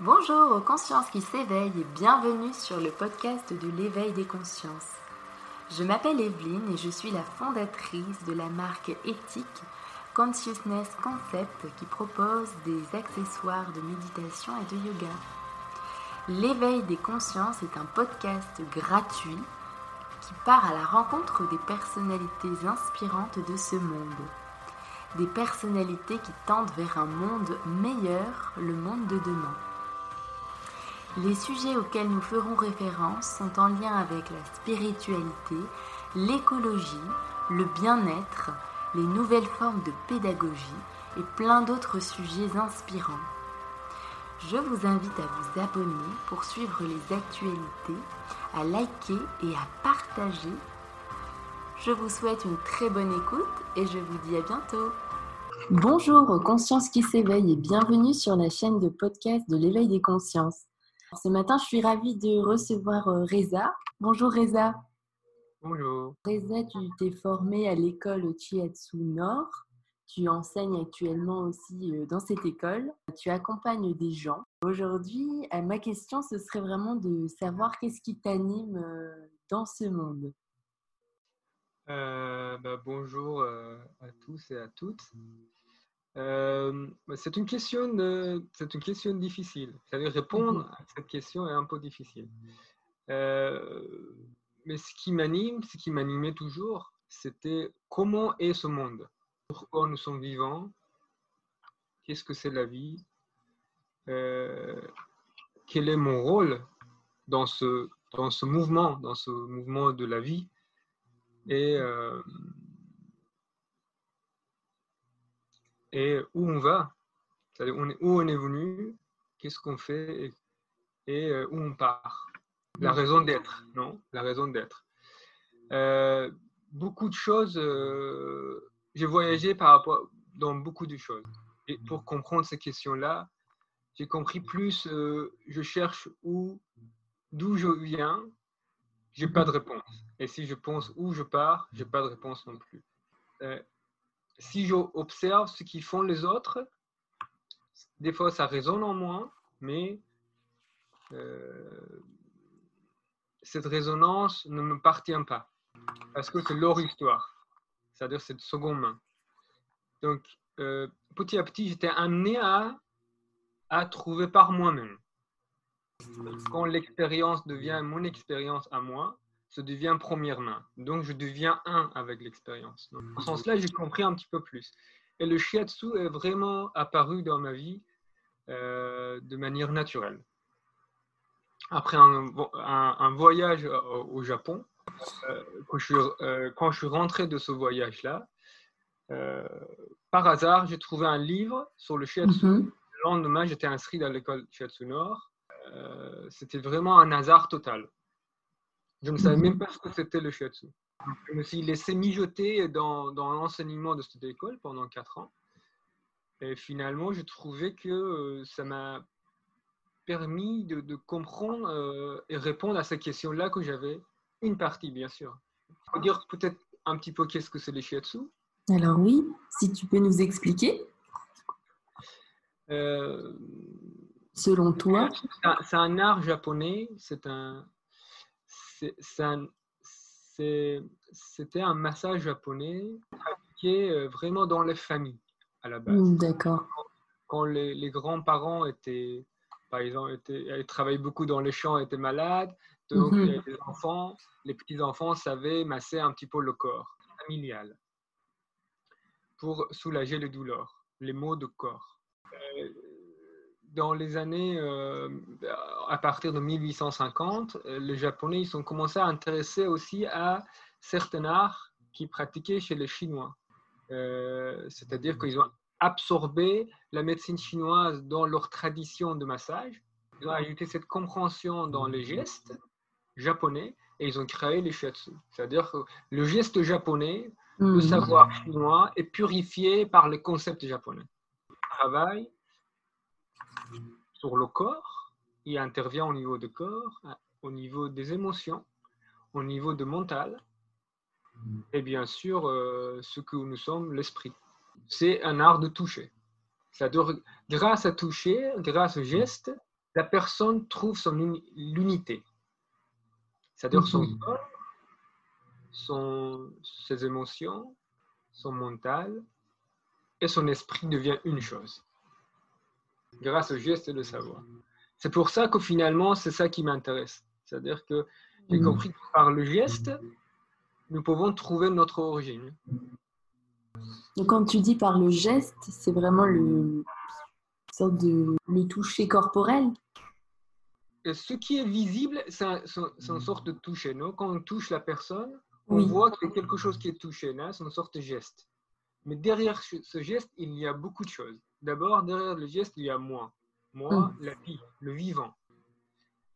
Bonjour aux consciences qui s'éveillent et bienvenue sur le podcast de l'éveil des consciences. Je m'appelle Evelyne et je suis la fondatrice de la marque éthique Consciousness Concept qui propose des accessoires de méditation et de yoga. L'éveil des consciences est un podcast gratuit qui part à la rencontre des personnalités inspirantes de ce monde. Des personnalités qui tendent vers un monde meilleur, le monde de demain. Les sujets auxquels nous ferons référence sont en lien avec la spiritualité, l'écologie, le bien-être, les nouvelles formes de pédagogie et plein d'autres sujets inspirants. Je vous invite à vous abonner pour suivre les actualités, à liker et à partager. Je vous souhaite une très bonne écoute et je vous dis à bientôt. Bonjour aux consciences qui s'éveillent et bienvenue sur la chaîne de podcast de l'éveil des consciences. Ce matin, je suis ravie de recevoir Reza. Bonjour Reza. Bonjour. Reza, tu t'es formée à l'école Shiatsu Nord. Tu enseignes actuellement aussi dans cette école. Tu accompagnes des gens. Aujourd'hui, ma question, ce serait vraiment de savoir qu'est-ce qui t'anime dans ce monde. Bonjour à tous et à toutes. C'est une question difficile. C'est-à-dire répondre à cette question est un peu difficile. Mais ce qui m'animait toujours, c'était comment est ce monde? Pourquoi nous sommes vivants? Qu'est-ce que c'est la vie? Quel est mon rôle dans ce mouvement de la vie? Et où on va, c'est-à-dire où on est venu, qu'est-ce qu'on fait et où on part. La raison d'être, non ? La raison d'être. Beaucoup de choses, j'ai voyagé dans beaucoup de choses. Et pour comprendre ces questions-là, j'ai compris plus, je cherche d'où je viens, je n'ai pas de réponse. Et si je pense où je pars, je n'ai pas de réponse non plus. Si j'observe ce qu'ils font les autres, des fois ça résonne en moi, mais cette résonance ne me appartient pas, parce que c'est leur histoire, c'est-à-dire cette seconde main. Donc, petit à petit, j'étais amené à trouver par moi-même. Quand l'expérience devient mon expérience à moi, ça devient première main. Donc, je deviens un avec l'expérience. Donc, dans ce sens-là, j'ai compris un petit peu plus. Et le shiatsu est vraiment apparu dans ma vie de manière naturelle. Après un voyage au Japon, quand je suis rentré de ce voyage-là, par hasard, j'ai trouvé un livre sur le shiatsu. Mm-hmm. Le lendemain, j'étais inscrit dans l'école Shiatsu Nord. C'était vraiment un hasard total. Je ne savais même pas ce que c'était le shiatsu. Je me suis laissé mijoter dans l'enseignement de cette école pendant 4 ans. Et finalement, j'ai trouvé que ça m'a permis de comprendre et répondre à ces questions-là que j'avais. Une partie, bien sûr. Il faut dire peut-être un petit peu qu'est-ce que c'est le shiatsu. Alors oui, si tu peux nous expliquer. Selon toi. C'est un art japonais. C'était un massage japonais pratiqué vraiment dans les familles à la base. D'accord. Quand les grands-parents étaient, par exemple, ils travaillaient beaucoup dans les champs, étaient malades, donc les petits-enfants savaient masser un petit peu le corps familial pour soulager les douleurs, les maux de corps. Dans les années, à partir de 1850, les Japonais ils ont commencé à intéresser aussi à certains arts qui pratiquaient chez les Chinois. C'est-à-dire qu'ils ont absorbé la médecine chinoise dans leur tradition de massage. Ils ont ajouté cette compréhension dans les gestes japonais et ils ont créé les shiatsu. C'est-à-dire que le geste japonais, le savoir chinois est purifié par le concept japonais. Le travail sur le corps, il intervient au niveau du corps, au niveau des émotions, au niveau du mental, et bien sûr, ce que nous sommes, l'esprit. C'est un art de toucher. C'est-à-dire, grâce à toucher, grâce au geste, la personne trouve l'unité. C'est-à-dire son corps, ses émotions, son mental et son esprit devient une chose. Grâce au geste et le savoir. C'est pour ça que finalement, c'est ça qui m'intéresse. C'est-à-dire que j'ai compris que par le geste, nous pouvons trouver notre origine. Donc, quand tu dis par le geste, c'est vraiment le toucher corporel. Et ce qui est visible, c'est une sorte de toucher. Non, quand on touche la personne, on voit qu'il y a quelque chose qui est touché. C'est une sorte de geste. Mais derrière ce geste, il y a beaucoup de choses. D'abord, derrière le geste, il y a moi. Moi, la vie, le vivant.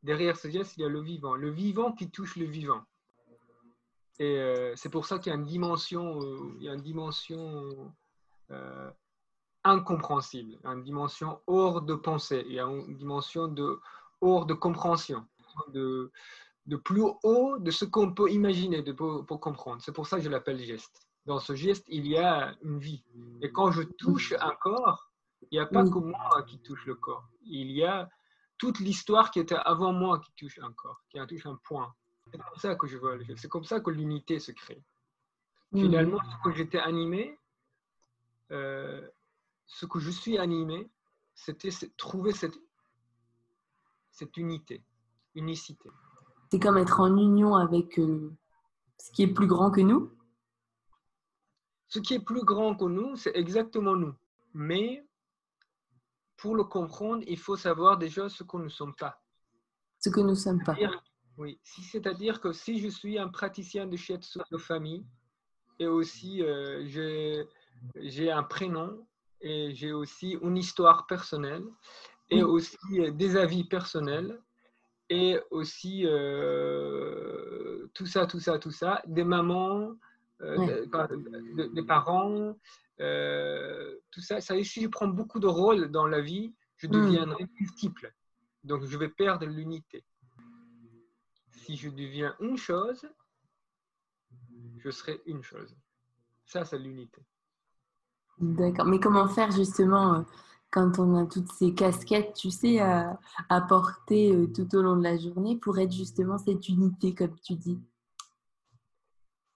Derrière ce geste, il y a le vivant. Le vivant qui touche le vivant. Et c'est pour ça qu'il y a une dimension, incompréhensible, une dimension hors de pensée, il y a une dimension hors de compréhension, de plus haut de ce qu'on peut imaginer pour comprendre. C'est pour ça que je l'appelle geste. Dans ce geste, il y a une vie. Et quand je touche un corps, il n'y a pas que moi qui touche le corps. Il y a toute l'histoire qui était avant moi qui touche un corps, qui touche un point. C'est comme ça que je vois le geste. C'est comme ça que l'unité se crée. Finalement, quand j'étais animé, ce que je suis animé, c'était trouver cette unité, unicité. C'est comme être en union avec ce qui est plus grand que nous. Ce qui est plus grand que nous, c'est exactement nous. Mais pour le comprendre, il faut savoir déjà ce que nous ne sommes pas. Ce que nous ne sommes pas. Oui, c'est-à-dire que si je suis un praticien de shiatsu de famille et aussi j'ai un prénom et j'ai aussi une histoire personnelle et aussi des avis personnels et aussi tout ça, des mamans, des parents, tout ça. Ça, si je prends beaucoup de rôles dans la vie, je deviendrai multiple. Donc, je vais perdre l'unité. Si je deviens une chose, je serai une chose. Ça, c'est l'unité. D'accord. Mais comment faire justement quand on a toutes ces casquettes, tu sais, à porter tout au long de la journée pour être justement cette unité, comme tu dis?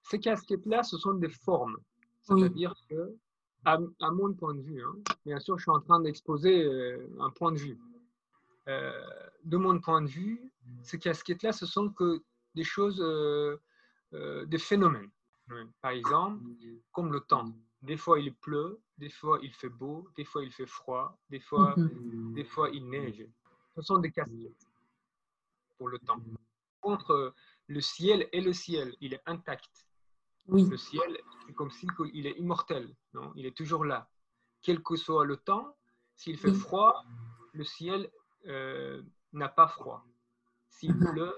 Ces casquettes-là, ce sont des formes. C'est-à-dire que, à mon point de vue, bien sûr, je suis en train d'exposer un point de vue. De mon point de vue, ces casquettes-là, ce sont que des choses, des phénomènes. Par exemple, comme le temps. Des fois, il pleut, des fois, il fait beau, des fois, il fait froid, des fois il neige. Ce sont des casquettes pour le temps. Contre le ciel, il est intact. Oui. Le ciel, c'est comme si il est immortel. Non, il est toujours là. Quel que soit le temps, s'il fait froid, le ciel n'a pas froid. S'il pleut,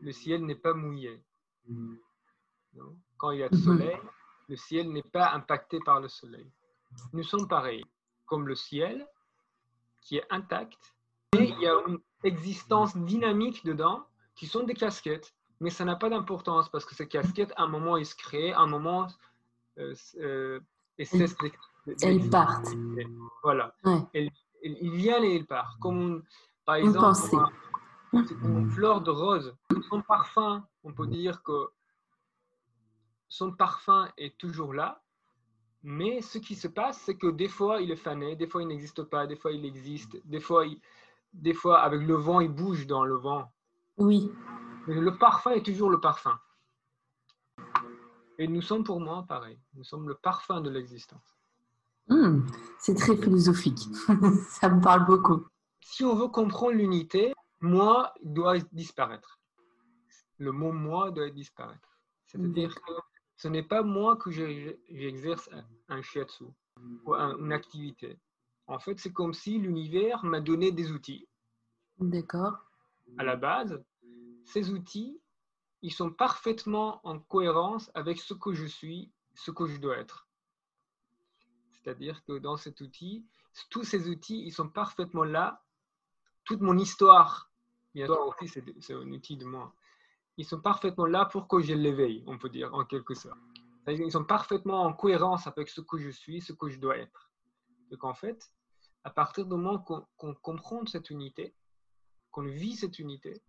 le ciel n'est pas mouillé. Non? Quand il y a du soleil, le ciel n'est pas impacté par le soleil. Nous sommes pareils, comme le ciel, qui est intact, et il y a une existence dynamique dedans, qui sont des casquettes, mais ça n'a pas d'importance, parce que ces casquettes, à un moment, elles se créent, à un moment, elles cessent d'exister. Elles partent. Voilà. Ouais. Il vient et il part. Comme, par exemple, c'est comme une fleur de rose. Son parfum, on peut dire que son parfum est toujours là, mais ce qui se passe, c'est que des fois, il est fané, des fois, il n'existe pas, des fois, il existe, des fois avec le vent, il bouge dans le vent. Oui. Mais le parfum est toujours le parfum. Et nous sommes pour moi pareil. Nous sommes le parfum de l'existence. C'est très philosophique. Ça me parle beaucoup. Si on veut comprendre l'unité, moi doit disparaître. Le mot moi doit disparaître. C'est-à-dire que ce n'est pas moi que j'exerce un shiatsu ou une activité. En fait, c'est comme si l'univers m'a donné des outils. D'accord. À la base, ces outils, ils sont parfaitement en cohérence avec ce que je suis, ce que je dois être. C'est-à-dire que dans cet outil, tous ces outils, ils sont parfaitement là. Toute mon histoire, bien sûr aussi, c'est un outil de moi. Ils sont parfaitement là pour que je l'éveille, on peut dire, en quelque sorte. Ils sont parfaitement en cohérence avec ce que je suis, ce que je dois être. Donc en fait, à partir du moment qu'on comprend cette unité, qu'on vit cette unité,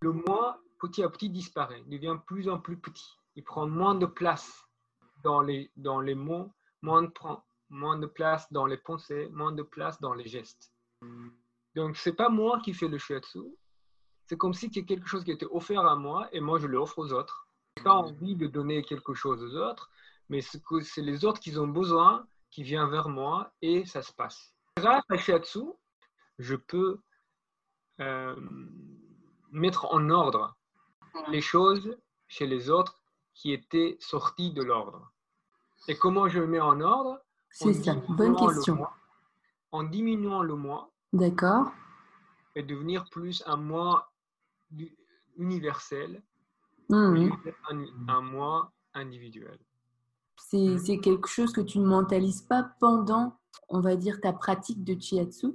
le moi, petit à petit, disparaît, devient de plus en plus petit. Il prend moins de place dans les mots, moins de place dans les pensées, moins de place dans les gestes. Donc, ce n'est pas moi qui fais le shiatsu. C'est comme si c'était quelque chose qui était offert à moi et moi, je l'offre aux autres. Je n'ai pas envie de donner quelque chose aux autres, mais c'est les autres qui ont besoin, qui viennent vers moi et ça se passe. Grâce à shiatsu, je peux mettre en ordre les choses chez les autres qui étaient sorties de l'ordre. Et comment je mets en ordre? C'est ça, bonne question. Moi, en diminuant le moi. D'accord. Et devenir plus un moi universel, plus un moi individuel. C'est quelque chose que tu ne mentalises pas pendant, on va dire, ta pratique de shiatsu?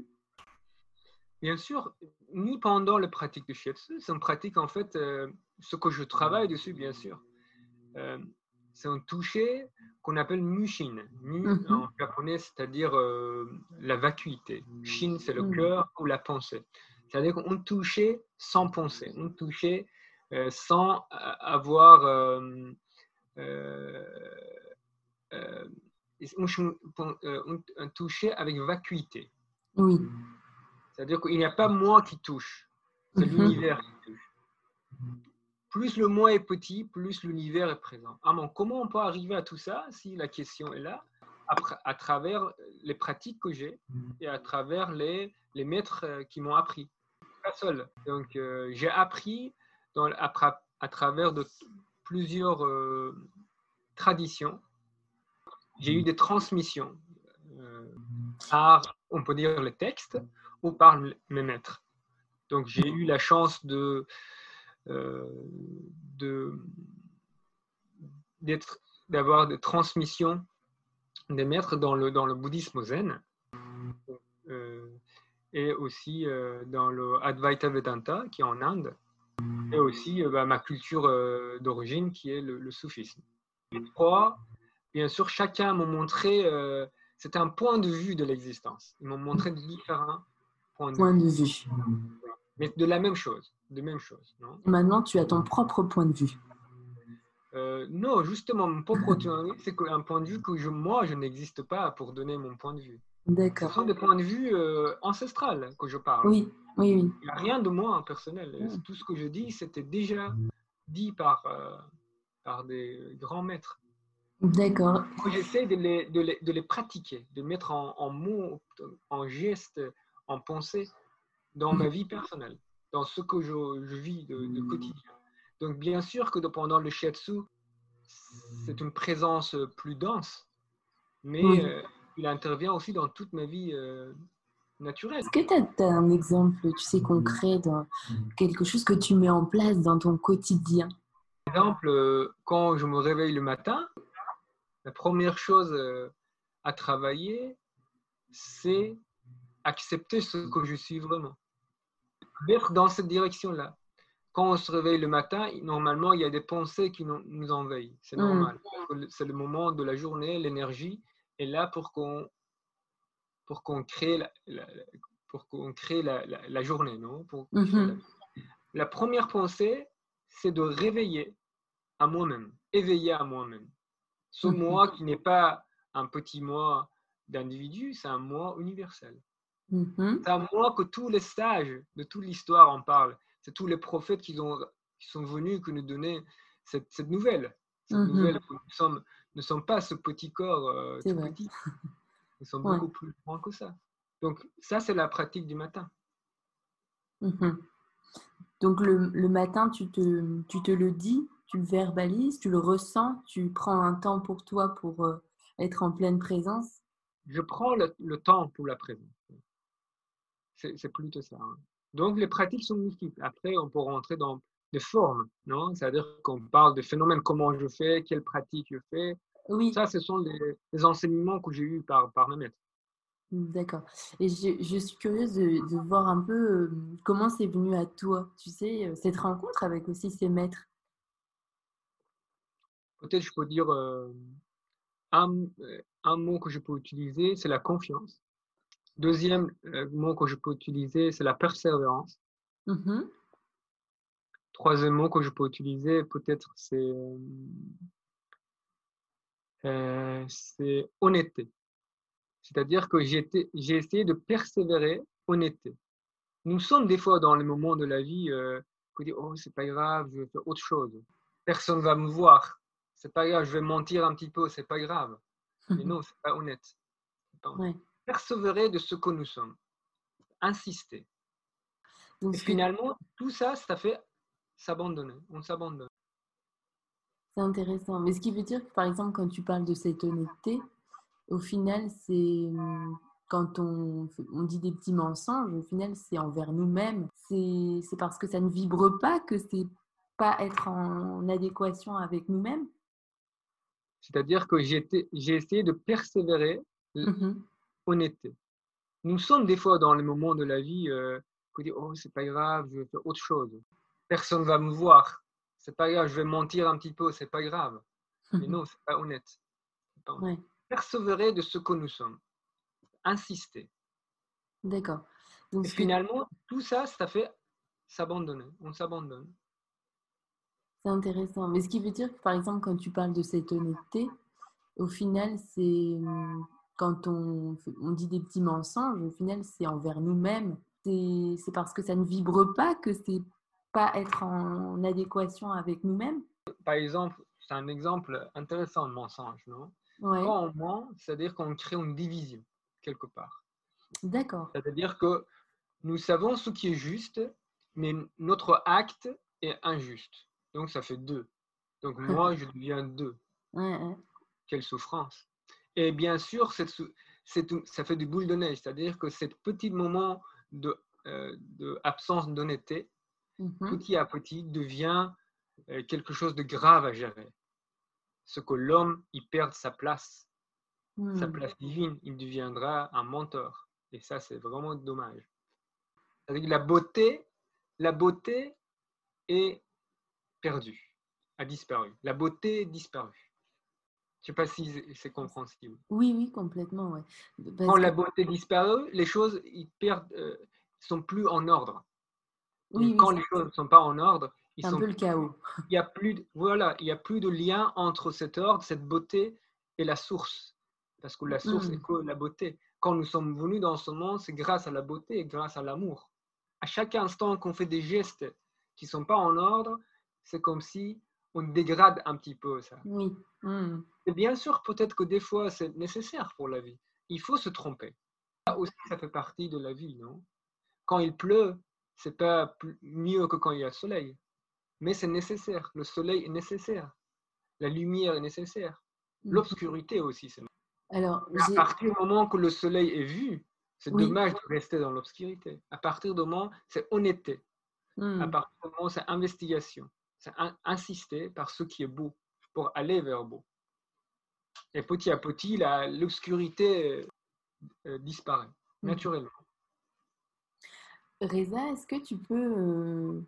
Bien sûr, ni pendant la pratique de shiatsu. C'est une pratique, en fait, ce que je travaille dessus, bien sûr. C'est un toucher qu'on appelle mushin. Mu en japonais, c'est-à-dire la vacuité. Shin, c'est le cœur ou la pensée. C'est-à-dire qu'on touchait sans penser. On touchait sans avoir... on touchait avec vacuité. Oui. C'est-à-dire qu'il n'y a pas moi qui touche. C'est l'univers qui touche. Plus le moi est petit, plus l'univers est présent. Alors, comment on peut arriver à tout ça, si la question est là, à travers les pratiques que j'ai et à travers les maîtres qui m'ont appris. Je ne suis pas seul. Donc, j'ai appris à travers de plusieurs traditions. J'ai eu des transmissions par, on peut dire, les textes ou par mes maîtres. Donc, j'ai eu la chance d'avoir des transmissions des maîtres dans le bouddhisme zen et aussi dans le Advaita Vedanta qui est en Inde et aussi ma culture d'origine qui est le soufisme. Les trois, bien sûr, chacun m'a montré c'est un point de vue de l'existence. Ils m'ont montré de différents points de vue. Mais de la même chose. Non? Maintenant, tu as ton propre point de vue. Non, justement, mon propre point de vue, c'est un point de vue que moi, je n'existe pas pour donner mon point de vue. D'accord. Ce sont des points de vue ancestrales que je parle. Oui. Il n'y a rien de moi en personnel. Oui. Tout ce que je dis, c'était déjà dit par des grands maîtres. D'accord. J'essaie de les pratiquer, de mettre en mots, en gestes, en pensées, dans ma vie personnelle, dans ce que je vis de quotidien. Donc, bien sûr que pendant le shiatsu, c'est une présence plus dense, mais il intervient aussi dans toute ma vie naturelle. Est-ce que tu as un exemple, tu sais, concret, quelque chose que tu mets en place dans ton quotidien? Par exemple, quand je me réveille le matin, la première chose à travailler, c'est accepter ce que je suis vraiment. D'être dans cette direction-là. Quand on se réveille le matin, normalement, il y a des pensées qui nous envahissent. C'est normal. C'est le moment de la journée, l'énergie est là pour qu'on crée la journée. Non? La première pensée, c'est de éveiller à moi-même. Ce moi qui n'est pas un petit moi d'individu, c'est un moi universel. C'est à moi que tous les sages de toute l'histoire en parlent. C'est tous les prophètes qui sont venus qui nous donnaient cette nouvelle. Cette nouvelle que nous ne sommes pas ce petit corps tout petit. Nous sommes beaucoup plus grands que ça. Donc, ça, c'est la pratique du matin. Donc, le matin, tu te le dis, tu le verbalises, tu le ressens, tu prends un temps pour toi pour être en pleine présence. Je prends le temps pour la présence. C'est plutôt ça. Hein. Donc, les pratiques sont multiples. Après, on peut rentrer dans des formes, non? C'est-à-dire qu'on parle de phénomènes, comment je fais, quelles pratiques je fais. Oui. Ça, ce sont les enseignements que j'ai eus par mes maîtres. D'accord. Et je suis curieuse de voir un peu comment c'est venu à toi, tu sais, cette rencontre avec aussi ces maîtres. Peut-être je peux dire un mot que je peux utiliser, c'est la confiance. Deuxième mot que je peux utiliser, c'est la persévérance. Mm-hmm. Troisième mot que je peux utiliser, peut-être, c'est honnêteté. C'est-à-dire que j'ai essayé de persévérer honnêteté. Nous sommes des fois dans les moments de la vie où on dit « Oh, c'est pas grave, je vais faire autre chose. Personne ne va me voir. C'est pas grave, je vais mentir un petit peu, c'est pas grave. » Mais non, c'est pas honnête. Ouais. Persévérer de ce que nous sommes. Insister. Donc, et finalement, tout ça, ça fait s'abandonner. On s'abandonne. C'est intéressant. Mais ce qui veut dire que, par exemple, quand tu parles de cette honnêteté, au final, c'est quand on dit des petits mensonges, au final, c'est envers nous-mêmes. C'est parce que ça ne vibre pas que c'est pas être en adéquation avec nous-mêmes. C'est-à-dire que j'ai essayé de persévérer honnêteté. Nous sommes des fois dans les moments de la vie où on dit « Oh, c'est pas grave, je vais faire autre chose. Personne ne va me voir. C'est pas grave, je vais mentir un petit peu, c'est pas grave. » Mais non, c'est pas honnête. C'est pas honnête. Ouais. Persévérer de ce que nous sommes. Insister. D'accord. Donc, finalement, tout ça, ça fait s'abandonner. On s'abandonne. C'est intéressant. Mais ce qui veut dire que, par exemple, quand tu parles de cette honnêteté, au final, c'est quand on dit des petits mensonges, au final, c'est envers nous-mêmes. C'est parce que ça ne vibre pas que c'est pas être en adéquation avec nous-mêmes. Par exemple, c'est un exemple intéressant de mensonge, non ? Ouais. Quand on ment, c'est-à-dire qu'on crée une division quelque part. D'accord. C'est-à-dire que nous savons ce qui est juste, mais notre acte est injuste. Donc, ça fait deux. Donc, moi, je deviens deux. Ouais. Quelle souffrance. Et bien sûr, ça fait du boule de neige. C'est-à-dire que ce petit moment d'absence d'honnêteté, petit à petit, devient quelque chose de grave à gérer. Ce que l'homme, il perd sa place divine, il deviendra un menteur. Et ça, c'est vraiment dommage. C'est-à-dire que la beauté est perdue, a disparu. La beauté est disparue. Je ne sais pas si c'est compréhensible. Oui, oui, complètement. Ouais. Quand la beauté disparaît, les choses sont plus en ordre. Oui, oui, quand les choses ne sont pas en ordre, c'est un peu le chaos. Il n'y a plus de lien entre cet ordre, cette beauté et la source. Parce que la source est que la beauté. Quand nous sommes venus dans ce monde, c'est grâce à la beauté et grâce à l'amour. À chaque instant qu'on fait des gestes qui ne sont pas en ordre, c'est comme si on dégrade un petit peu ça. Oui. Mmh. Et bien sûr, peut-être que des fois, c'est nécessaire pour la vie. Il faut se tromper. Ça aussi, ça fait partie de la vie, non ? Quand il pleut, ce n'est pas mieux que quand il y a le soleil. Mais c'est nécessaire. Le soleil est nécessaire. La lumière est nécessaire. L'obscurité aussi, c'est nécessaire. Alors, à partir du moment que le soleil est vu, c'est dommage de rester dans l'obscurité. À partir du moment, c'est honnêteté. À partir du moment, c'est investigation. C'est insister par ce qui est beau pour aller vers beau. Et petit à petit, l'obscurité disparaît naturellement. Reza, est-ce que tu peux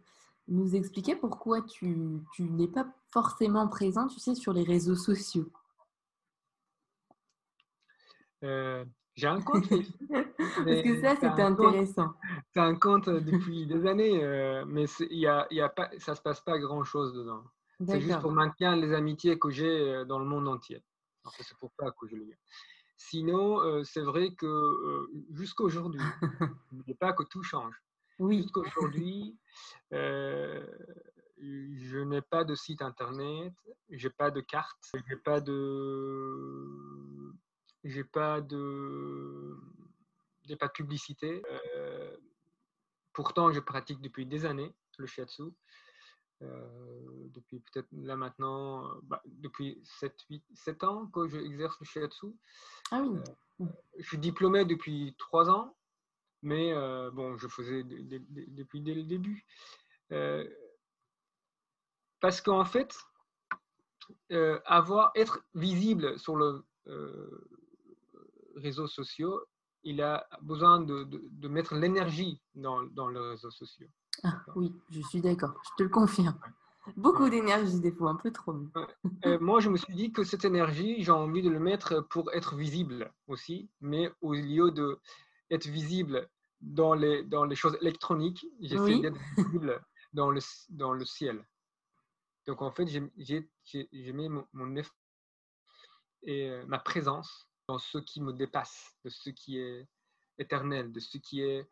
nous expliquer pourquoi tu n'es pas forcément présent, tu sais, sur les réseaux sociaux ? J'ai un compte Facebook. Parce que ça, c'est intéressant. C'est un compte depuis des années, mais ça ne se passe pas grand-chose dedans. D'accord. C'est juste pour maintenir les amitiés que j'ai dans le monde entier. Alors, c'est pour ça que je le dis. Sinon, c'est vrai que jusqu'à aujourd'hui, n'oubliez pas que tout change. Oui. Jusqu'à aujourd'hui, je n'ai pas de site internet, je n'ai pas de carte, je n'ai pas de publicité. Pourtant, je pratique depuis des années le shiatsu. Depuis peut-être là maintenant, depuis 7 ans que j'exerce le shiatsu. Ah oui. Je suis diplômé depuis 3 ans, mais je faisais depuis dès le début. Parce qu'en fait, être visible sur le réseaux sociaux, il a besoin de mettre l'énergie dans les réseaux sociaux. Ah, oui, je suis d'accord, je te le confirme. Beaucoup d'énergie des fois, un peu trop. Moi, je me suis dit que cette énergie, j'ai envie de le mettre pour être visible aussi, mais au lieu d'être visible dans les choses électroniques, j'essaie d'être visible dans le ciel. Donc en fait, j'ai mis mon effort et ma présence dans ce qui me dépasse, de ce qui est éternel, de ce qui est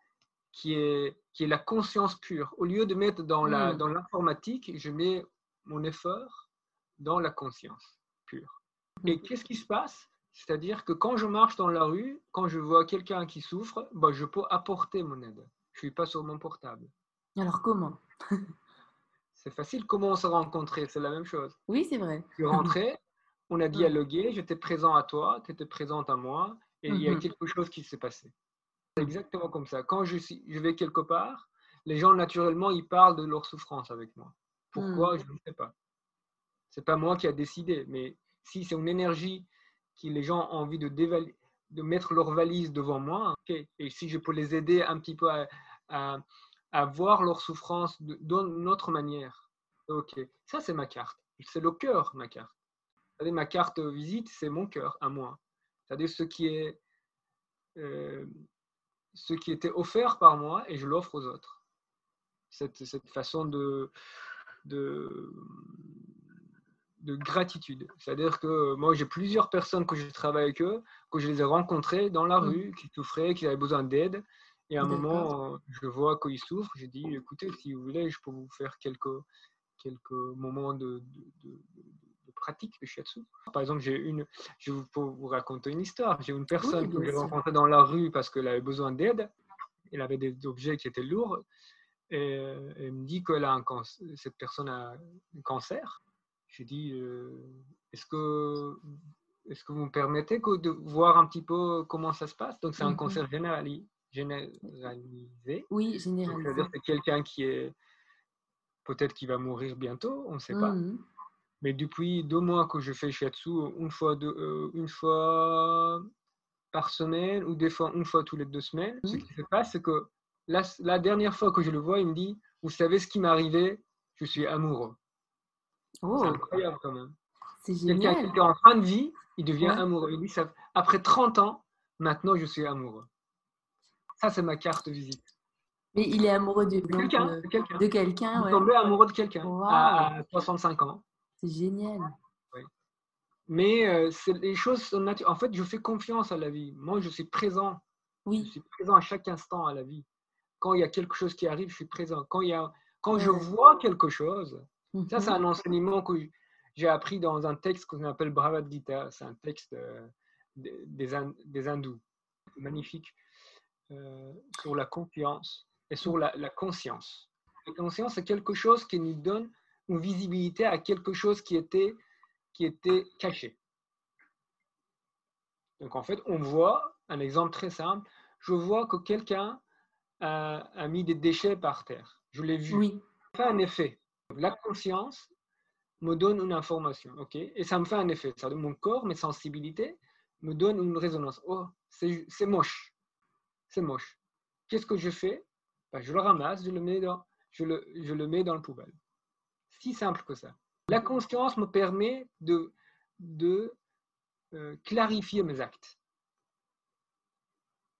la conscience pure. Au lieu de mettre dans l'informatique, je mets mon effort dans la conscience pure. Et qu'est-ce qui se passe? C'est-à-dire que quand je marche dans la rue, quand je vois quelqu'un qui souffre, ben je peux apporter mon aide. Je ne suis pas sur mon portable. Alors comment? C'est facile. Comment on s'est rencontrés? C'est la même chose. Oui, c'est vrai. Je suis rentré, on a dialogué, j'étais présent à toi, tu étais présente à moi, et il y a quelque chose qui s'est passé. C'est exactement comme ça. Quand je vais quelque part, les gens, naturellement, ils parlent de leur souffrance avec moi. Pourquoi? Je ne sais pas. Ce n'est pas moi qui a décidé, mais si c'est une énergie que les gens ont envie de mettre leur valise devant moi, okay. Et si je peux les aider un petit peu à voir leur souffrance d'une autre manière, ok. Ça, c'est ma carte. C'est le cœur, ma carte. C'est-à-dire, ma carte visite, c'est mon cœur à moi. C'est-à-dire ce qui était offert par moi et je l'offre aux autres. Cette façon de gratitude. C'est-à-dire que moi, j'ai plusieurs personnes que je travaille avec eux, que je les ai rencontrées dans la rue, qui souffraient, qui avaient besoin d'aide. Et à un moment, je vois qu'ils souffrent. J'ai dit, écoutez, si vous voulez, je peux vous faire quelques moments de pratique de shiatsu. Par exemple, je vais vous raconter une histoire. J'ai une personne que j'ai rencontrée dans la rue parce qu'elle avait besoin d'aide. Elle avait des objets qui étaient lourds. Et elle me dit que cette personne a un cancer. J'ai dit, est-ce que vous me permettez de voir un petit peu comment ça se passe? Donc, c'est un cancer généralisé. Oui, généralisé. C'est-à-dire que c'est quelqu'un qui est peut-être qui va mourir bientôt, on ne sait pas. Mais depuis 2 mois que je fais shiatsu, une fois par semaine ou des fois une fois tous les 2 semaines, ce qui se passe, c'est que la dernière fois que je le vois, il me dit, vous savez ce qui m'est arrivé? Je suis amoureux. Oh. C'est incroyable quand même. C'est génial. Quelqu'un qui était en fin de vie, il devient amoureux. Il dit ça, après 30 ans, maintenant je suis amoureux. Ça, c'est ma carte visite. Mais il est amoureux de quelqu'un. Il est tombé amoureux de quelqu'un à 65 ans. C'est génial. Oui. Mais les choses sont naturelles. En fait, je fais confiance à la vie. Moi, je suis présent. Oui. Je suis présent à chaque instant à la vie. Quand il y a quelque chose qui arrive, je suis présent. Quand je vois quelque chose... Ça, c'est un enseignement que j'ai appris dans un texte qu'on appelle Bhagavad Gita. C'est un texte des hindous, magnifique, sur la confiance et sur la conscience. La conscience, c'est quelque chose qui nous donne une visibilité à quelque chose qui était caché. Donc, en fait, on voit un exemple très simple. Je vois que quelqu'un a mis des déchets par terre. Je l'ai vu. Oui. Ça fait un effet. La conscience me donne une information, ok, et ça me fait un effet. Ça, mon corps, mes sensibilités me donnent une résonance. Oh, c'est moche, c'est moche. Qu'est-ce que je fais? Je le ramasse, je le mets dans le poubelle. Si simple que ça. La conscience me permet de clarifier mes actes.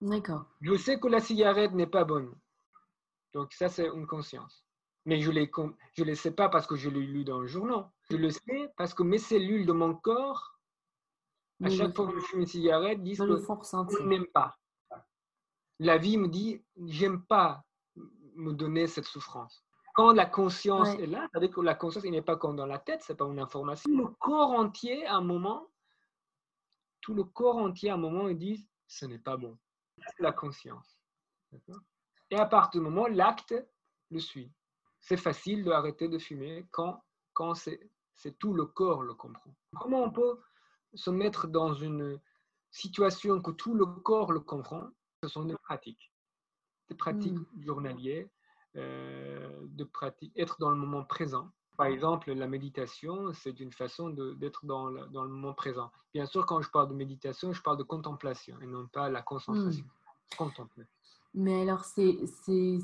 D'accord. Je sais que la cigarette n'est pas bonne, donc ça c'est une conscience. Mais je ne le sais pas parce que je l'ai lu dans le journal. Je le sais parce que mes cellules de mon corps, à chaque fois que je fume une cigarette, disent que je n'aime pas. La vie me dit, j'aime pas me donner cette souffrance. Quand la conscience est là, c'est-à-dire que la conscience, il n'est pas comme dans la tête, ce n'est pas une information. Tout le corps entier, à un moment, ils disent, ce n'est pas bon. C'est la conscience. D'accord? Et à partir du moment, l'acte le suit. C'est facile d'arrêter de fumer quand c'est tout le corps le comprend. Comment on peut se mettre dans une situation que tout le corps le comprend? Ce sont des pratiques journalières, être dans le moment présent. Par exemple, la méditation, c'est une façon d'être dans le moment présent. Bien sûr, quand je parle de méditation, je parle de contemplation et non pas la concentration. Contempler. Mais alors, c'est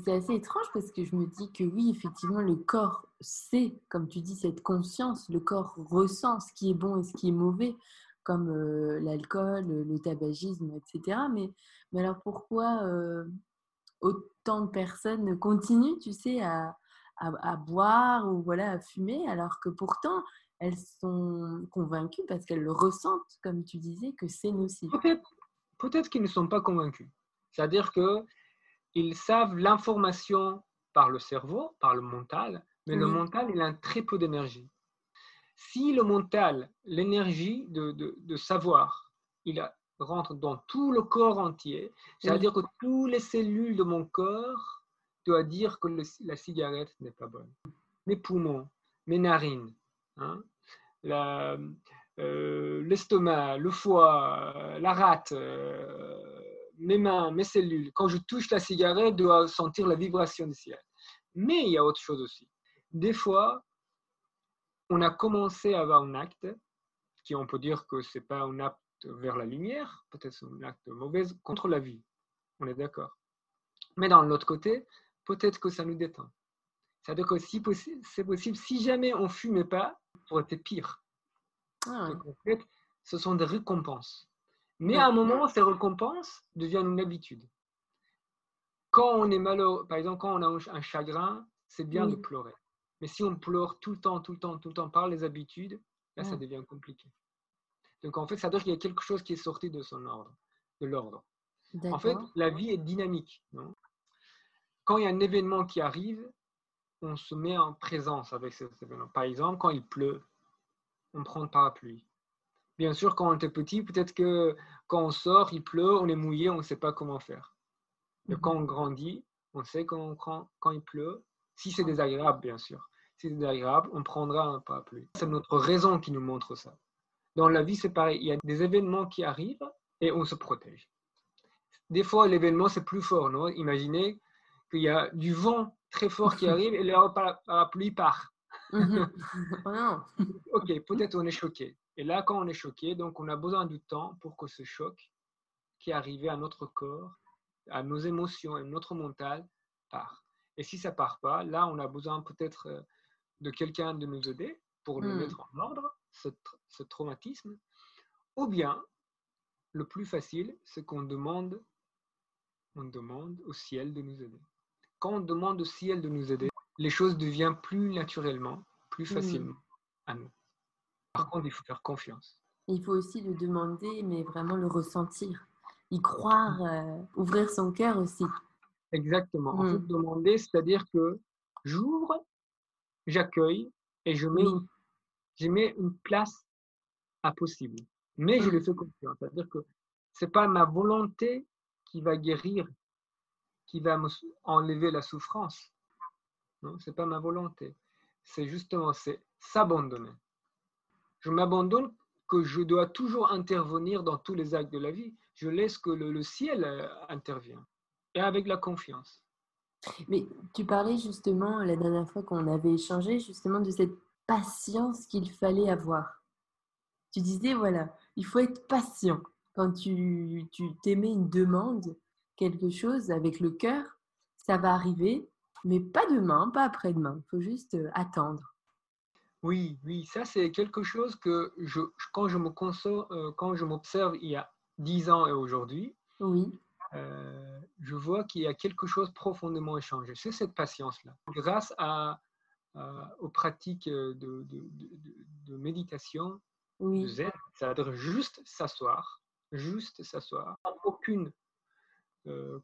assez étrange parce que je me dis que oui, effectivement, le corps sait, comme tu dis, cette conscience. Le corps ressent ce qui est bon et ce qui est mauvais, comme l'alcool, le tabagisme, etc. Mais alors, pourquoi autant de personnes continuent, tu sais, à boire ou voilà, à fumer, alors que pourtant, elles sont convaincues parce qu'elles le ressentent, comme tu disais, que c'est nocif. Peut-être qu'ils ne sont pas convaincus. C'est-à-dire qu'ils savent l'information par le cerveau, par le mental, mais le mental, il a très peu d'énergie. Si le mental, l'énergie de savoir, il rentre dans tout le corps entier, c'est-à-dire que toutes les cellules de mon corps doivent dire que la cigarette n'est pas bonne. Mes poumons, mes narines, hein, l'estomac, le foie, la rate, mes mains, mes cellules, quand je touche la cigarette, je dois sentir la vibration du ciel. Mais il y a autre chose aussi. Des fois, on a commencé à avoir un acte qui, on peut dire que ce n'est pas un acte vers la lumière, peut-être un acte mauvais contre la vie. On est d'accord. Mais dans l'autre côté, peut-être que ça nous détend. C'est-à-dire que si c'est possible, si jamais on ne fumait pas, ça aurait été pire. Donc, en fait, ce sont des récompenses. Mais à un moment, ces récompenses deviennent une habitude. Quand on est malheureux, par exemple, quand on a un chagrin, c'est bien de pleurer. Mais si on pleure tout le temps par les habitudes, là, ça devient compliqué. Donc, en fait, ça veut dire qu'il y a quelque chose qui est sorti de son ordre, de l'ordre. D'accord. En fait, la vie est dynamique. Non ? Quand il y a un événement qui arrive, on se met en présence avec cet événement. Par exemple, quand il pleut, on prend le parapluie. Bien sûr, quand on était petit, peut-être que quand on sort, il pleut, on est mouillé, on ne sait pas comment faire. Mais quand on grandit, on sait quand il pleut. Si c'est désagréable, bien sûr. Si c'est désagréable, on prendra un parapluie. C'est notre raison qui nous montre ça. Dans la vie, c'est pareil. Il y a des événements qui arrivent et on se protège. Des fois, l'événement, c'est plus fort. Non ? Imaginez qu'il y a du vent très fort qui arrive et le parapluie part. Ok, peut-être on est choqué. Et là, quand on est choqué, donc on a besoin du temps pour que ce choc qui est arrivé à notre corps, à nos émotions et notre mental part. Et si ça ne part pas, là, on a besoin peut-être de quelqu'un de nous aider pour le mettre en ordre, ce traumatisme. Ou bien, le plus facile, c'est qu'on demande, au ciel de nous aider. Quand on demande au ciel de nous aider, les choses deviennent plus naturellement, plus facilement à nous. Par contre, il faut faire confiance. Il faut aussi le demander, mais vraiment le ressentir. Y croire, ouvrir son cœur aussi. Exactement. En fait, demander, c'est-à-dire que j'ouvre, j'accueille et je mets une place à possible. Mais je le fais confiance. C'est-à-dire que ce n'est pas ma volonté qui va guérir, qui va enlever la souffrance. Non, ce n'est pas ma volonté. C'est justement, c'est s'abandonner. Je m'abandonne que je dois toujours intervenir dans tous les actes de la vie. Je laisse que le ciel intervienne. Et avec la confiance. Mais tu parlais justement, la dernière fois qu'on avait échangé, justement de cette patience qu'il fallait avoir. Tu disais, voilà, il faut être patient. Quand tu t'émets une demande, quelque chose avec le cœur, ça va arriver, mais pas demain, pas après-demain. Il faut juste attendre. Oui, ça c'est quelque chose que quand je m'observe il y a 10 ans et aujourd'hui, je vois qu'il y a quelque chose de profondément changé. C'est cette patience-là. Grâce aux pratiques de méditation, de zen, ça veut dire juste s'asseoir, sans aucune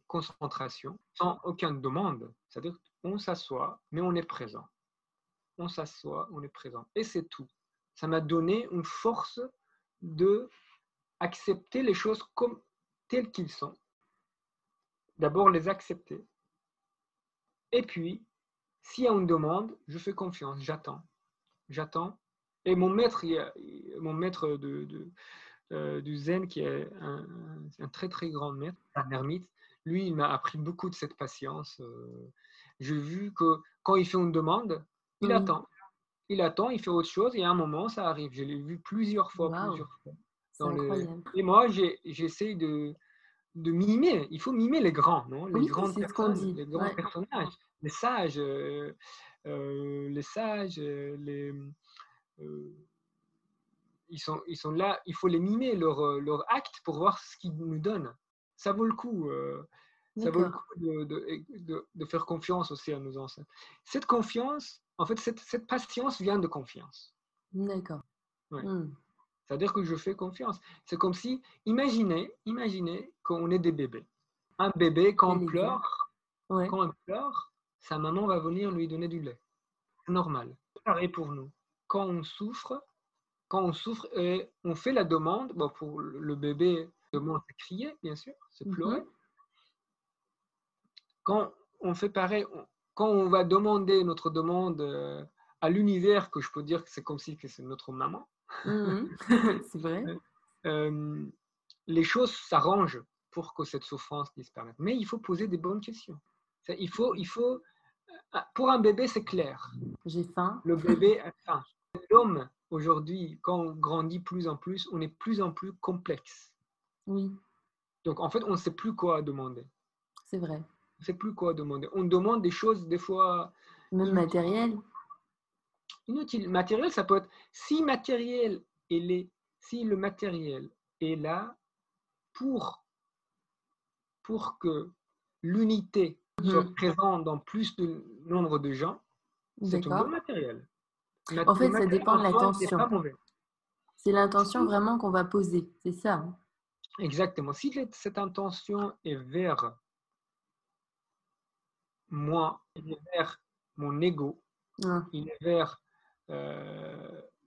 concentration, sans aucune demande. C'est-à-dire qu'on s'assoit, mais on est présent. On s'assoit, on est présent. Et c'est tout. Ça m'a donné une force d'accepter les choses comme telles qu'elles sont. D'abord, les accepter. Et puis, s'il y a une demande, je fais confiance, j'attends. Et mon maître du zen, qui est un très, très grand maître, un ermite, lui, il m'a appris beaucoup de cette patience. J'ai vu que quand il fait une demande, il attend, il fait autre chose, et à un moment, ça arrive. Je l'ai vu plusieurs fois. Et moi, j'essaye de mimer. Il faut mimer les grands, non ? Les grands personnages, les sages, ils sont là. Il faut les mimer, leur acte, pour voir ce qu'ils nous donnent. Ça vaut le coup. Ça vaut le coup de faire confiance aussi à nos ancêtres. Cette confiance, en fait, cette patience vient de confiance. D'accord. Ouais. Mm. C'est-à-dire que je fais confiance. C'est comme si, imaginez qu'on est des bébés. Un bébé, quand on pleure, sa maman va venir lui donner du lait. C'est normal. Pareil pour nous. Quand on souffre et on fait la demande, bon, pour le bébé, la demande c'est crier, bien sûr, c'est pleurer. Mm-hmm. Quand on fait pareil, quand on va demander notre demande à l'univers, que je peux dire que c'est comme si que c'est notre maman, c'est vrai. Les choses s'arrangent pour que cette souffrance disparaisse. Mais il faut poser des bonnes questions. Il faut pour un bébé, c'est clair. J'ai faim. Le bébé a faim. L'homme, aujourd'hui, quand on grandit plus en plus, on est plus en plus complexe. Oui. Donc, en fait, on ne sait plus quoi demander. C'est vrai. On ne sait plus quoi demander. On demande des choses, des fois... Même matérielles. Inutile. Matériel, ça peut être... Si le matériel est là pour que l'unité soit présente dans plus de nombre de gens, c'est tout bon matériel. En fait, ça dépend de l'intention. C'est l'intention vraiment qu'on va poser, c'est ça. Exactement. Si cette intention est vers moi, il est vers mon ego, il est vers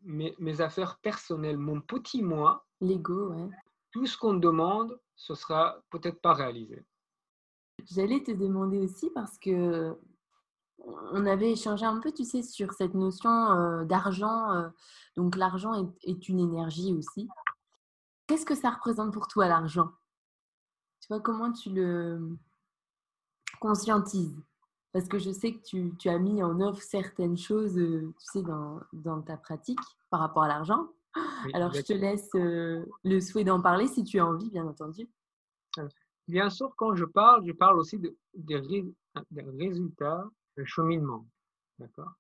mes affaires personnelles, mon petit moi, l'ego, ouais. Tout ce qu'on demande, ce sera peut-être pas réalisé. J'allais te demander aussi parce que on avait échangé un peu, tu sais, sur cette notion d'argent. Donc, l'argent est une énergie aussi. Qu'est-ce que ça représente pour toi, l'argent? Tu vois, comment tu le conscientises? Parce que je sais que tu as mis en œuvre certaines choses, tu sais, dans ta pratique par rapport à l'argent. Oui, alors, je te laisse le souhait d'en parler si tu as envie, bien entendu. Bien sûr, quand je parle aussi des résultats de cheminement. D'accord ?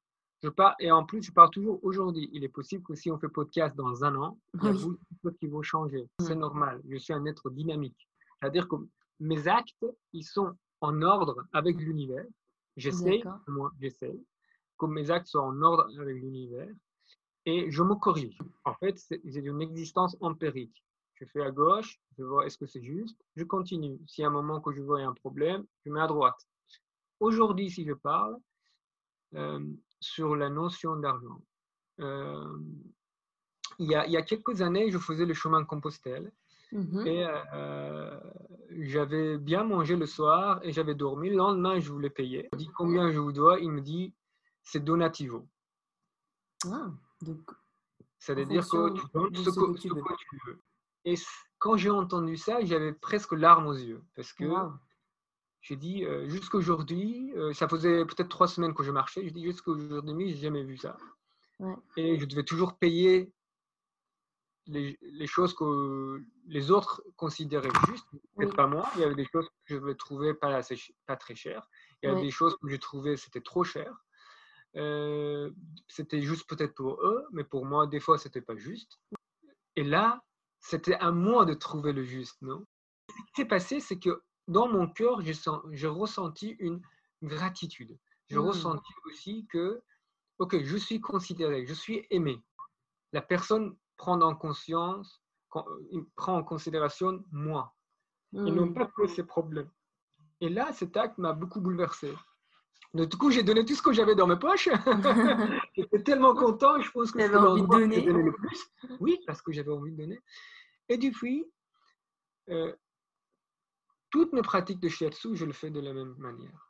Et en plus, je parle toujours aujourd'hui. Il est possible que si on fait podcast dans un an, il y a beaucoup de choses qui vont changer. C'est normal. Je suis un être dynamique. C'est-à-dire que mes actes, ils sont en ordre avec l'univers. J'essaie que mes actes soient en ordre avec l'univers et je me corrige. En fait, c'est une existence empirique. Je fais à gauche, je vois est-ce que c'est juste, je continue. Si à un moment que je vois un problème, je mets à droite. Aujourd'hui, si je parle sur la notion d'argent, il y a quelques années, je faisais le chemin de Compostelle. Et j'avais bien mangé le soir et j'avais dormi. Le lendemain, je voulais payer. Je dis combien je vous dois. Il me dit c'est donativo. Ah, donc, c'est-à-dire que tu donnes ce que tu veux. Et quand j'ai entendu ça, j'avais presque larmes aux yeux parce que j'ai dit jusqu'aujourd'hui, ça faisait peut-être 3 semaines que je marchais. Je dis jusqu'aujourd'hui, j'ai jamais vu ça. Ouais. Et je devais toujours payer. Les choses que les autres considéraient justes, peut-être pas moi. Il y avait des choses que je trouvais pas très chères. Il y avait des choses que je trouvais c'était trop cher. C'était juste peut-être pour eux, mais pour moi, des fois, c'était pas juste. Et là, c'était à moi de trouver le juste, non ? Ce qui s'est passé, c'est que dans mon cœur, j'ai ressenti une gratitude. J'ai ressenti aussi que, ok, je suis considéré, je suis aimé. La personne prend en considération moi et non pas que ses problèmes. Et là, cet acte m'a beaucoup bouleversé. Donc, du coup, j'ai donné tout ce que j'avais dans mes poches. J'étais tellement content, je pense que j'avais envie de donner le plus. Oui, parce que j'avais envie de donner. Et depuis, toutes mes pratiques de shiatsu, je le fais de la même manière.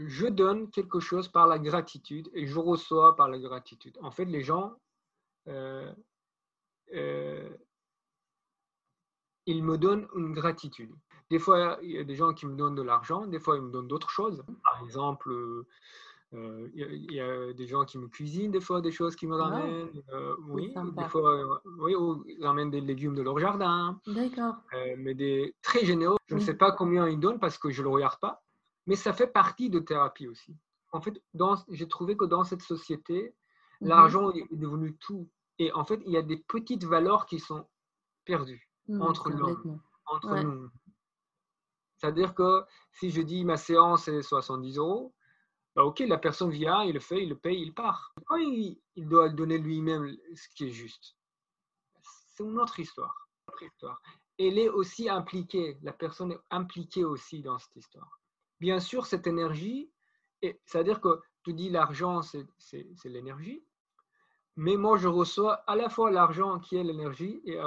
Je donne quelque chose par la gratitude et je reçois par la gratitude. En fait, les gens, ils me donnent une gratitude. Des fois, il y a des gens qui me donnent de l'argent, des fois, ils me donnent d'autres choses. Par exemple, il y a des gens qui me cuisinent, des fois, des choses qui me ramènent. Des fois, ils ramènent des légumes de leur jardin. D'accord. Mais des très généreux. Je ne sais pas combien ils donnent parce que je ne le regarde pas. Mais ça fait partie de thérapie aussi. En fait, j'ai trouvé que dans cette société, l'argent est devenu tout. Et en fait, il y a des petites valeurs qui sont perdues entre l'homme, entre nous. C'est-à-dire que si je dis ma séance est 70 €, bah ok, la personne vient, il le fait, il le paye, il part. Quand il doit donner lui-même ce qui est juste, c'est une autre histoire. Elle est aussi impliquée, la personne est impliquée aussi dans cette histoire. Bien sûr, cette énergie, c'est-à-dire que tu dis l'argent, c'est l'énergie, mais moi, je reçois à la fois l'argent qui est l'énergie, et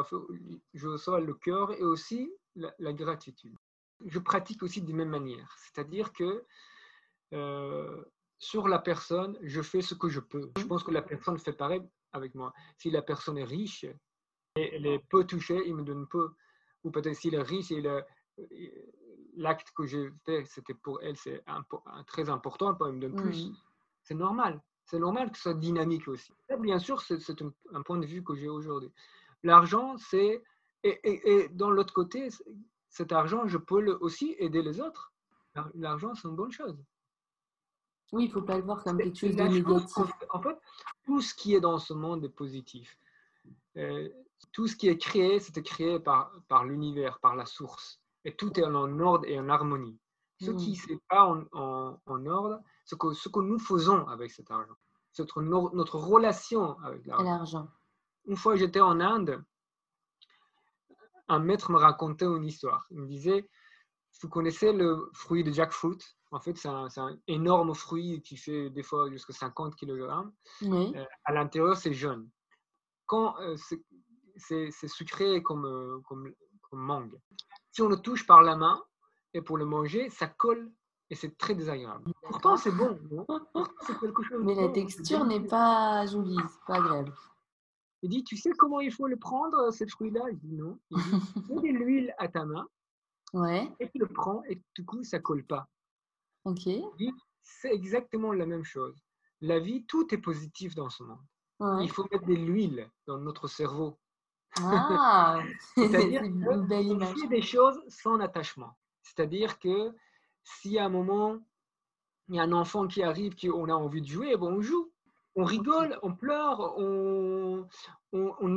je reçois le cœur et aussi la gratitude. Je pratique aussi de même manière. C'est-à-dire que sur la personne, je fais ce que je peux. Je pense que la personne fait pareil avec moi. Si la personne est riche, et elle est peu touchée, il me donne peu. Ou peut-être s'il est riche, l'acte que j'ai fait, c'était pour elle, c'est très important, il me donne plus. C'est normal. C'est normal que ce soit dynamique aussi. Là, bien sûr, c'est un point de vue que j'ai aujourd'hui. L'argent, c'est... Et dans l'autre côté, cet argent, je peux aussi aider les autres. L'argent, c'est une bonne chose. Oui, il ne faut pas le voir comme quelque chose de négatif. En fait, tout ce qui est dans ce monde est positif. Tout ce qui est créé, c'était créé par l'univers, par la source. Et tout est en ordre et en harmonie. Ce qui n'est pas en ordre, c'est ce que nous faisons avec cet argent. C'est notre relation avec l'argent. Une fois, j'étais en Inde, un maître me racontait une histoire. Il me disait, vous connaissez le fruit de jackfruit? En fait, c'est un énorme fruit qui fait des fois jusqu'à 50 kg. Oui. À l'intérieur, c'est jaune. Quand c'est sucré comme mangue. Si on le touche par la main, et pour le manger, ça colle et c'est très désagréable. Pourtant, c'est bon. C'est quelque chose. Mais la texture n'est pas jolie, c'est pas agréable. Il dit, tu sais comment il faut le prendre, ce fruit-là? Il dit non. Il dit, tu mets de l'huile à ta main, et tu le prends et du coup, ça colle pas. Ok. Il dit, c'est exactement la même chose. La vie, tout est positif dans ce monde. Ouais. Il faut mettre de l'huile dans notre cerveau. Ah, c'est-à-dire une belle image. On fait des choses sans attachement. C'est-à-dire que si à un moment, il y a un enfant qui arrive, qu'on a envie de jouer, bon, on joue. On rigole, on pleure, on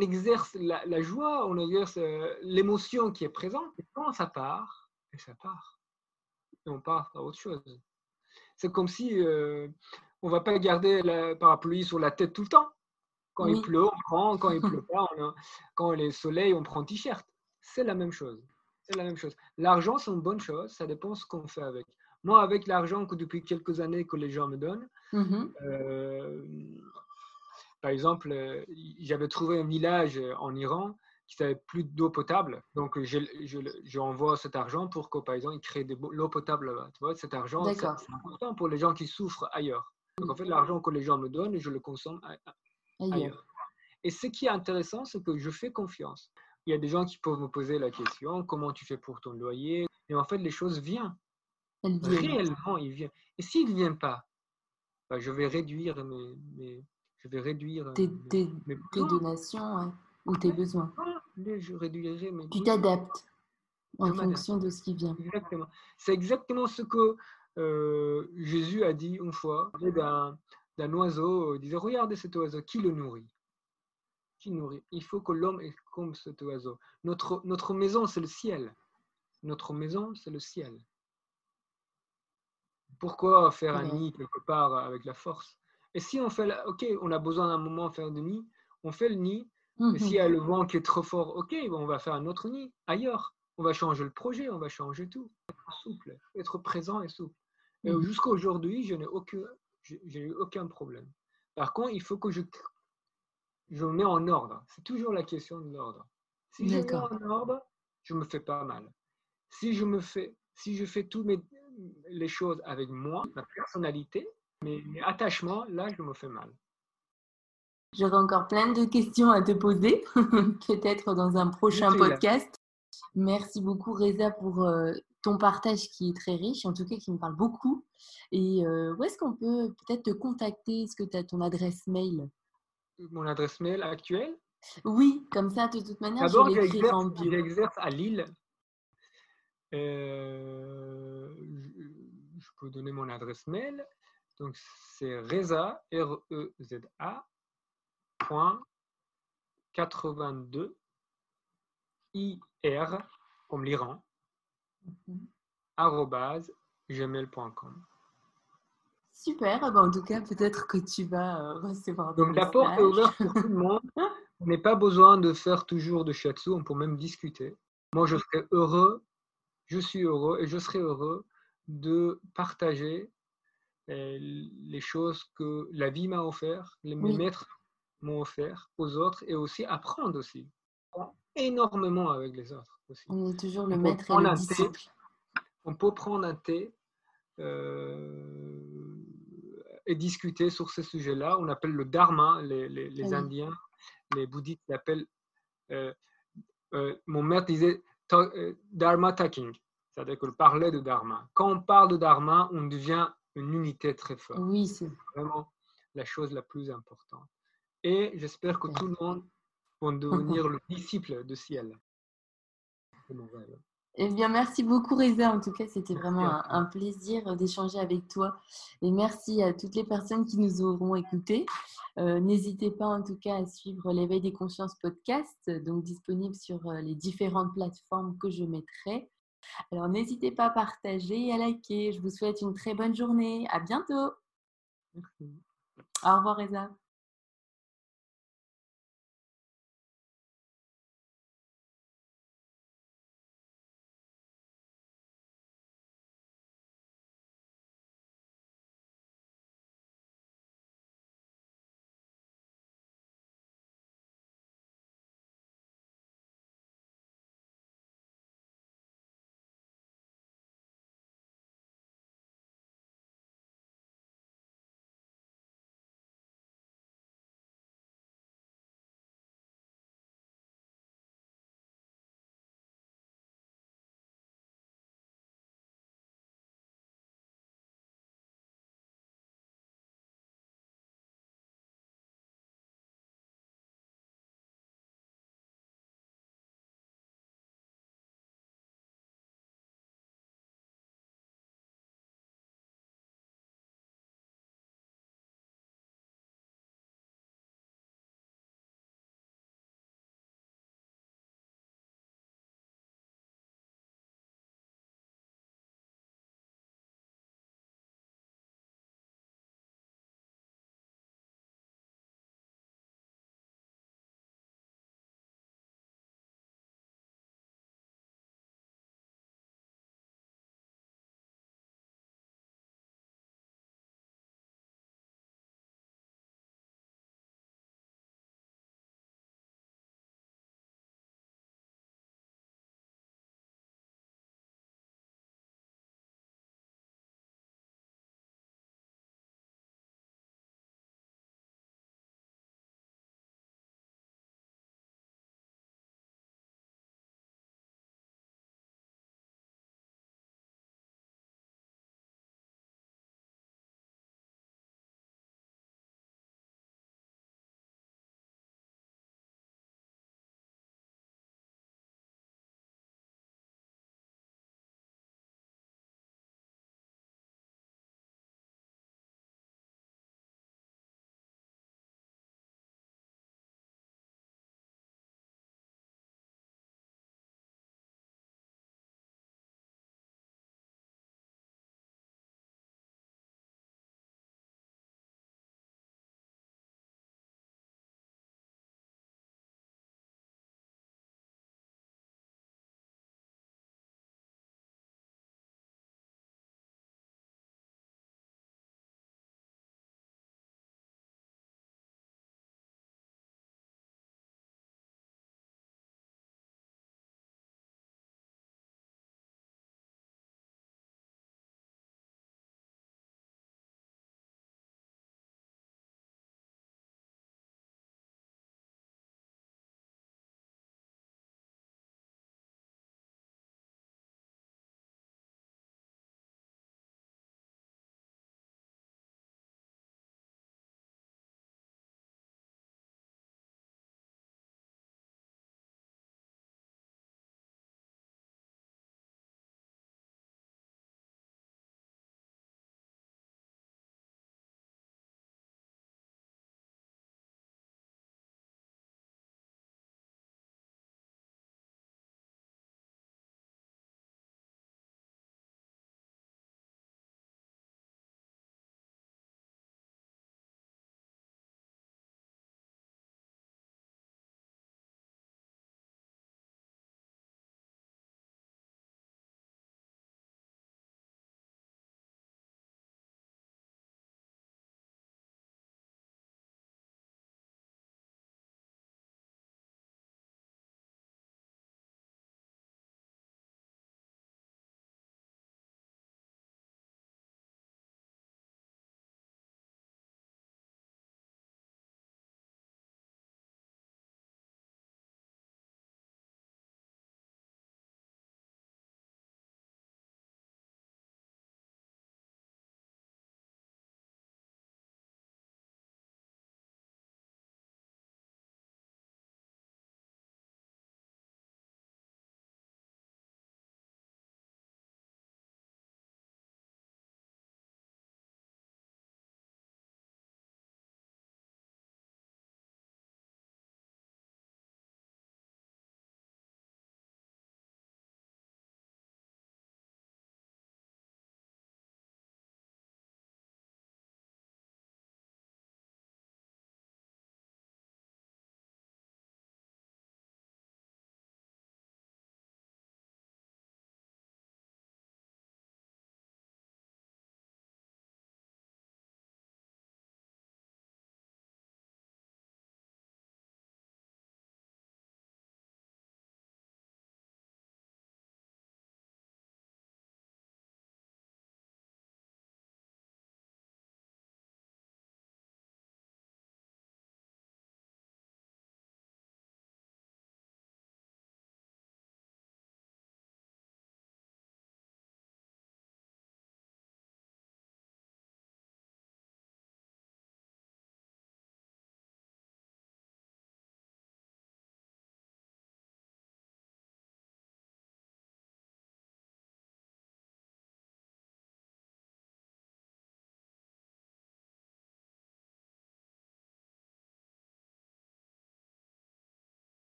exerce la joie, on exerce l'émotion qui est présente. Et quand ça part. Et on part à autre chose. C'est comme si on ne va pas garder le parapluie sur la tête tout le temps. Quand il pleut, on prend. Quand il ne pleut pas, quand il est soleil, on prend un t-shirt. C'est la même chose. C'est la même chose. L'argent, c'est une bonne chose. Ça dépend de ce qu'on fait avec. Moi, avec l'argent que depuis quelques années que les gens me donnent, par exemple, j'avais trouvé un village en Iran qui n'avait plus d'eau potable. Donc, je envoie cet argent pour que, par exemple, ils créent de l'eau potable là-bas. Tu vois, cet argent, c'est important pour les gens qui souffrent ailleurs. Donc, en fait, l'argent que les gens me donnent, je le consomme ailleurs. Et ce qui est intéressant, c'est que je fais confiance. Il y a des gens qui peuvent me poser la question, comment tu fais pour ton loyer? Et en fait, les choses viennent. Réellement, ils viennent. Et s'ils ne viennent pas, ben, je vais réduire tes donations ou tes besoins. Je réduirai mes Tu t'adaptes en fonction de ce qui vient. Exactement. C'est exactement ce que Jésus a dit une fois. D'un oiseau, il disait, regardez cet oiseau, qui le nourrit? Il faut que l'homme est comme cet oiseau. Notre maison, c'est le ciel. Notre maison, c'est le ciel. Pourquoi faire un nid quelque part avec la force? Et si on fait, on a besoin d'un moment de faire un nid, on fait le nid. Mais s'il y a le vent qui est trop fort, on va faire un autre nid ailleurs. On va changer le projet, on va changer tout. Être souple, être présent et souple. Jusqu'à aujourd'hui, je n'ai eu aucun problème. Par contre, il faut que je me mets en ordre. C'est toujours la question de l'ordre. Si je me mets en ordre, je me fais pas mal. Si je fais toutes les choses avec moi, ma personnalité, mes attachements, là, je me fais mal. J'aurais encore plein de questions à te poser, peut-être dans un prochain podcast. Merci beaucoup, Reza, pour ton partage qui est très riche, en tout cas qui me parle beaucoup. Et où est-ce qu'on peut peut-être te contacter? Est-ce que tu as ton adresse mail? Mon adresse mail actuelle? Oui, comme ça, de toute manière, d'abord, je vais écrire en bio. J'exerce à Lille. Je peux donner mon adresse mail. Donc, c'est reza.82ir en me lirant, @gmail.com. Super, en tout cas, peut-être que tu vas recevoir des messages. Donc, la porte est ouverte pour tout le monde. On n'a pas besoin de faire toujours de shiatsu, on peut même discuter. Moi, je serais heureux, je suis heureux et je serais heureux de partager les choses que la vie m'a offert, les maîtres m'ont offert aux autres et aussi apprendre aussi. On apprend énormément avec les autres aussi. On est toujours le maître et le disciple. On peut prendre un thé et discuter sur ces sujets-là. On appelle le Dharma, les Indiens, les bouddhistes l'appellent. Mon maître disait Dharma talking, c'est-à-dire qu'on parlait de Dharma. Quand on parle de Dharma, on devient une unité très forte. Oui, c'est vraiment la chose la plus importante. Et j'espère que tout le monde va devenir le disciple de ciel. Eh bien, merci beaucoup, Reza. En tout cas, c'était vraiment un plaisir d'échanger avec toi. Et merci à toutes les personnes qui nous auront écoutés. N'hésitez pas, en tout cas, à suivre l'Éveil des Consciences podcast, donc disponible sur les différentes plateformes que je mettrai. Alors, n'hésitez pas à partager et à liker. Je vous souhaite une très bonne journée. À bientôt. Merci. Au revoir, Reza.